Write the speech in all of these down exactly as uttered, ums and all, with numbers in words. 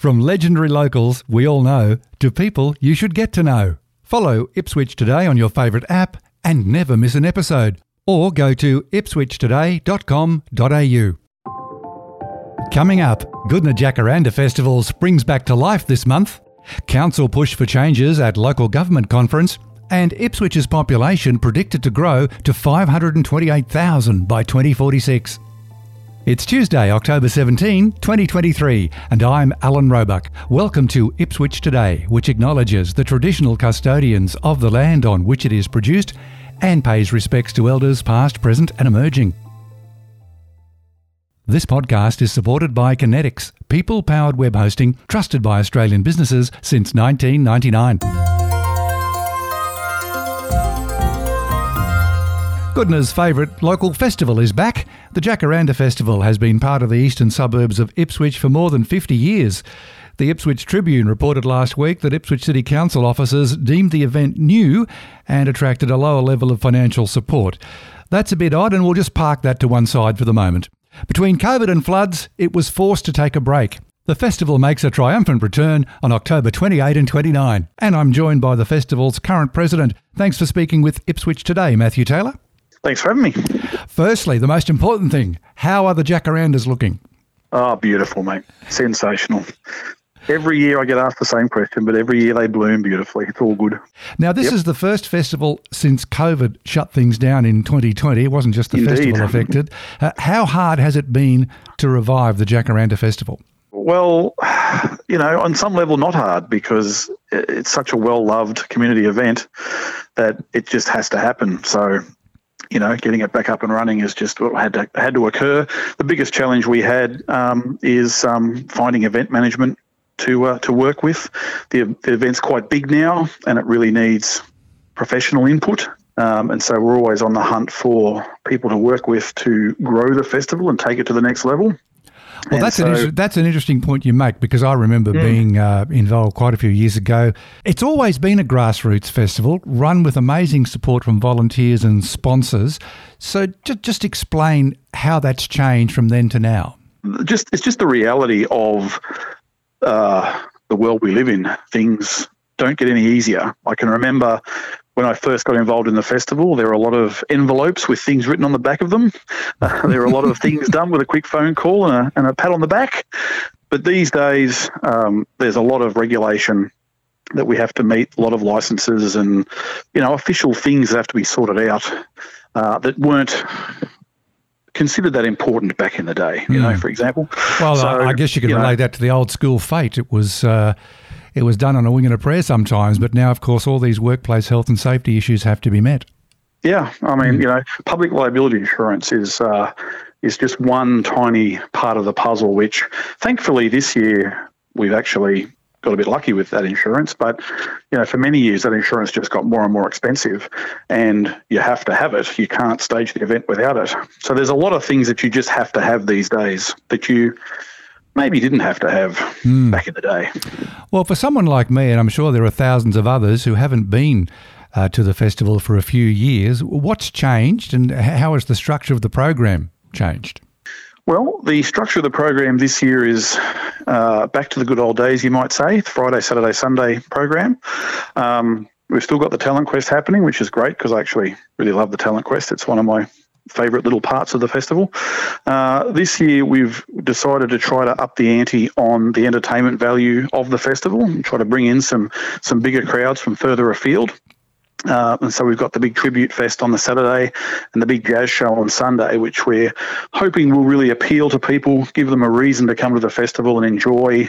From legendary locals we all know to people you should get to know. Follow Ipswich Today on your favourite app and never miss an episode. Or go to ipswich today dot com dot a u. Coming up, Goodna Jacaranda Festival springs back to life this month, Council push for changes at Local Government Conference, and Ipswich's population predicted to grow to five hundred twenty-eight thousand by twenty forty-six. It's Tuesday, October seventeenth, twenty twenty-three, and I'm Alan Roebuck. Welcome to Ipswich Today, which acknowledges the traditional custodians of the land on which it is produced and pays respects to elders past, present and emerging. This podcast is supported by Kinetics, people-powered web hosting trusted by Australian businesses since nineteen ninety-nine. Goodna's favourite local festival is back. The Jacaranda Festival has been part of the eastern suburbs of Ipswich for more than fifty years. The Ipswich Tribune reported last week that Ipswich City Council officers deemed the event new and attracted a lower level of financial support. That's a bit odd, and we'll just park that to one side for the moment. Between COVID and floods, it was forced to take a break. The festival makes a triumphant return on October twenty-eighth and twenty-ninth. And I'm joined by the festival's current president. Thanks for speaking with Ipswich Today, Matthew Taylor. Thanks for having me. Firstly, the most important thing, how are the jacarandas looking? Oh, beautiful, mate. Sensational. Every year I get asked the same question, but every year they bloom beautifully. It's all good. Now, this yep. is the first festival since COVID shut things down in twenty twenty. It wasn't just the Indeed. festival affected. Uh, how hard has it been to revive the Jacaranda Festival? Well, you know, on some level not hard, because it's such a well-loved community event that it just has to happen. So, you know, getting it back up and running is just what had to, had to occur. The biggest challenge we had um, is um, finding event management to uh, to work with. The, the event's quite big now and it really needs professional input. Um, and so we're always on the hunt for people to work with to grow the festival and take it to the next level. Well, and that's so, an inter- that's an interesting point you make, because I remember yeah. being uh, involved quite a few years ago. It's always been a grassroots festival run with amazing support from volunteers and sponsors. So ju- just explain how that's changed from then to now. Just It's just the reality of Uh, the world we live in. Things don't get any easier. I can remember when I first got involved in the festival, there were a lot of envelopes with things written on the back of them. Uh, there were a lot of things done with a quick phone call and a, and a pat on the back. But these days, um, there's a lot of regulation that we have to meet, a lot of licenses and, you know, official things that have to be sorted out uh, that weren't considered that important back in the day, you know, for example. Well, so, I, I guess you could you relate know. that to the old school fete. It was uh, it was done on a wing and a prayer sometimes, but now, of course, all these workplace health and safety issues have to be met. Yeah, I mean, mm. you know, public liability insurance is uh, is just one tiny part of the puzzle, which thankfully this year we've actually got a bit lucky with that insurance. But, you know, for many years that insurance just got more and more expensive, and you have to have it. You can't stage the event without it. So there's a lot of things that you just have to have these days that you maybe didn't have to have mm. back in the day. Well, for someone like me, and I'm sure there are thousands of others who haven't been uh, to the festival for a few years, what's changed and how has the structure of the program changed? Well, the structure of the program this year is uh, back to the good old days, you might say, Friday, Saturday, Sunday program. Um, we've still got the Talent Quest happening, which is great, because I actually really love the Talent Quest. It's one of my favourite little parts of the festival. Uh, this year we've decided to try to up the ante on the entertainment value of the festival and try to bring in some, some bigger crowds from further afield. Uh, and so we've got the big tribute fest on the Saturday and the big jazz show on Sunday, which we're hoping will really appeal to people, give them a reason to come to the festival and enjoy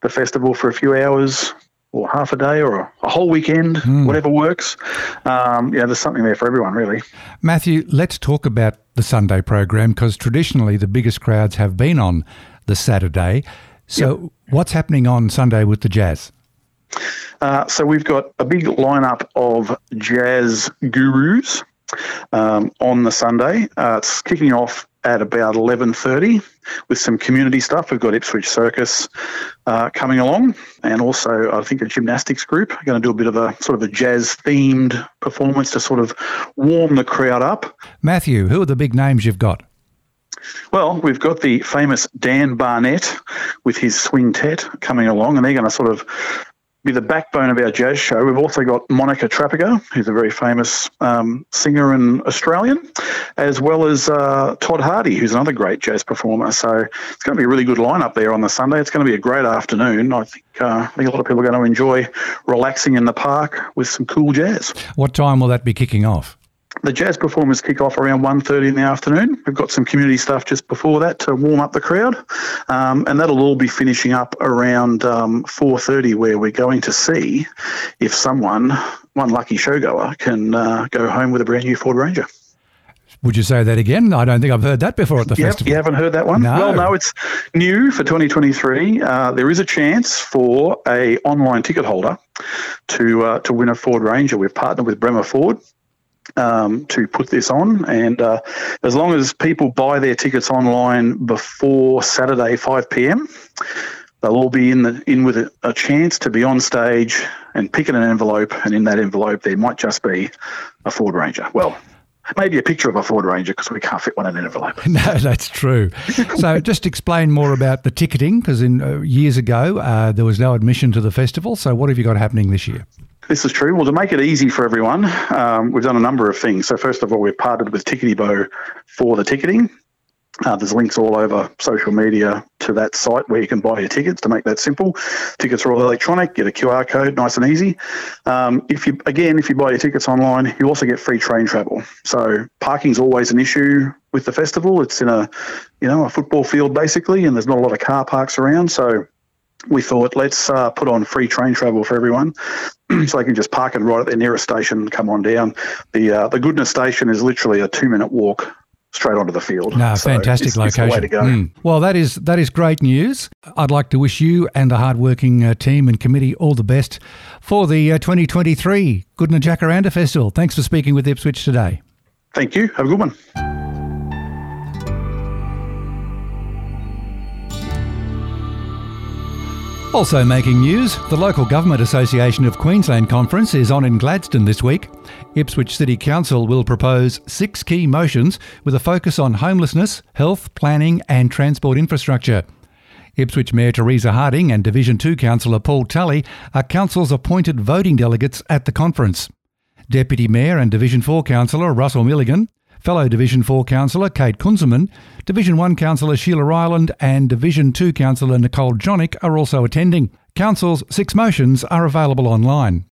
the festival for a few hours or half a day or a, a whole weekend, mm. whatever works. Um, yeah, there's something there for everyone, really. Matthew, let's talk about the Sunday program, because traditionally the biggest crowds have been on the Saturday. So yep. what's happening on Sunday with the jazz? Uh, so we've got a big lineup of jazz gurus um, on the Sunday. Uh, it's kicking off at about eleven thirty with some community stuff. We've got Ipswich Circus uh, coming along, and also I think a gymnastics group are going to do a bit of a sort of a jazz-themed performance to sort of warm the crowd up. Matthew, who are the big names you've got? Well, we've got the famous Dan Barnett with his swintet coming along, and they're going to sort of be the backbone of our jazz show. We've also got Monica Trapaga, who's a very famous um, singer and Australian, as well as uh, Todd Hardy, who's another great jazz performer. So it's going to be a really good lineup there on the Sunday. It's going to be a great afternoon. I think, uh, I think a lot of people are going to enjoy relaxing in the park with some cool jazz. What time will that be kicking off? The jazz performers kick off around one thirty in the afternoon. We've got some community stuff just before that to warm up the crowd, um, and that'll all be finishing up around um, four thirty, where we're going to see if someone, one lucky showgoer, can uh, go home with a brand new Ford Ranger. Would you say that again? I don't think I've heard that before at the yep, festival. You haven't heard that one? No. Well, no, it's new for twenty twenty-three. Uh, there is a chance for a online ticket holder to uh, to win a Ford Ranger. We've partnered with Bremer Ford Um, to put this on, and uh, as long as people buy their tickets online before Saturday five p.m, they'll all be in the in with a, a chance to be on stage and picking an envelope, and in that envelope there might just be a Ford Ranger. Well, maybe a picture of a Ford Ranger, because we can't fit one in an envelope. No, that's true. So just explain more about the ticketing, because in uh, years ago uh, there was no admission to the festival. So what have you got happening this year? This is true. Well, to make it easy for everyone, um, we've done a number of things. So first of all, we've partnered with Tickety Bow for the ticketing. Uh, there's links all over social media to that site where you can buy your tickets, to make that simple. Tickets are all electronic, get a Q R code, nice and easy. Um, if you Again, if you buy your tickets online, you also get free train travel. So parking's always an issue with the festival. It's in a, you know, a football field basically, and there's not a lot of car parks around. So we thought, let's uh, put on free train travel for everyone, so they can just park and ride at their nearest station and come on down. The uh, the Goodna station is literally a two-minute walk straight onto the field. No, so fantastic it's, location. It's the way to go. Mm. Well, that is that is great news. I'd like to wish you and the hardworking uh, team and committee all the best for the uh, twenty twenty-three Goodna Jacaranda Festival. Thanks for speaking with Ipswich Today. Thank you. Have a good one. Also making news, the Local Government Association of Queensland Conference is on in Gladstone this week. Ipswich City Council will propose six key motions with a focus on homelessness, health, planning and transport infrastructure. Ipswich Mayor Theresa Harding and Division two Councillor Paul Tully are Council's appointed voting delegates at the conference. Deputy Mayor and Division four Councillor Russell Milligan, fellow Division four Councillor Kate Kunzerman, Division one Councillor Sheila Ryland and Division two Councillor Nicole Jonick are also attending. Council's six motions are available online.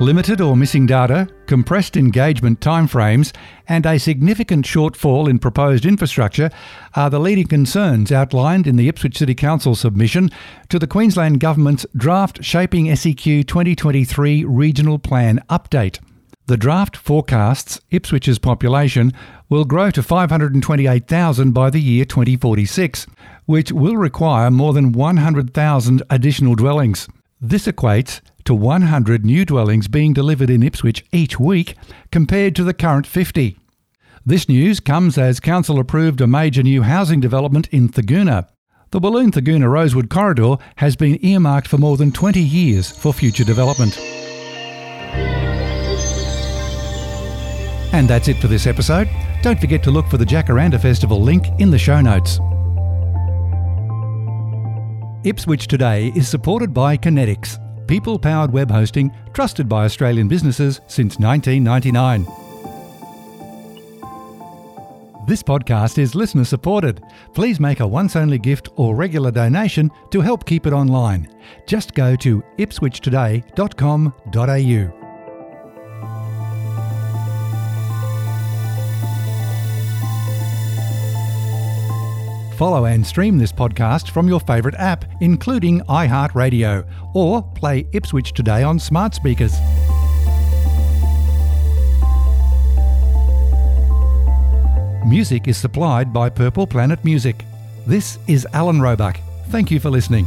Limited or missing data, compressed engagement timeframes and a significant shortfall in proposed infrastructure are the leading concerns outlined in the Ipswich City Council submission to the Queensland Government's draft Shaping S E Q twenty twenty-three Regional Plan update. The draft forecasts Ipswich's population will grow to five hundred twenty-eight thousand by the year twenty forty-six, which will require more than one hundred thousand additional dwellings. This equates to one hundred new dwellings being delivered in Ipswich each week compared to the current fifty. This news comes as Council approved a major new housing development in Thaguna. The Walloon Thaguna Rosewood Corridor has been earmarked for more than twenty years for future development. And that's it for this episode. Don't forget to look for the Jacaranda Festival link in the show notes. Ipswich Today is supported by Kinetics, people-powered web hosting trusted by Australian businesses since nineteen ninety-nine. This podcast is listener-supported. Please make a once-only gift or regular donation to help keep it online. Just go to ipswich today dot com dot a u. Follow and stream this podcast from your favourite app, including iHeartRadio, or play Ipswich Today on smart speakers. Music is supplied by Purple Planet Music. This is Alan Roebuck. Thank you for listening.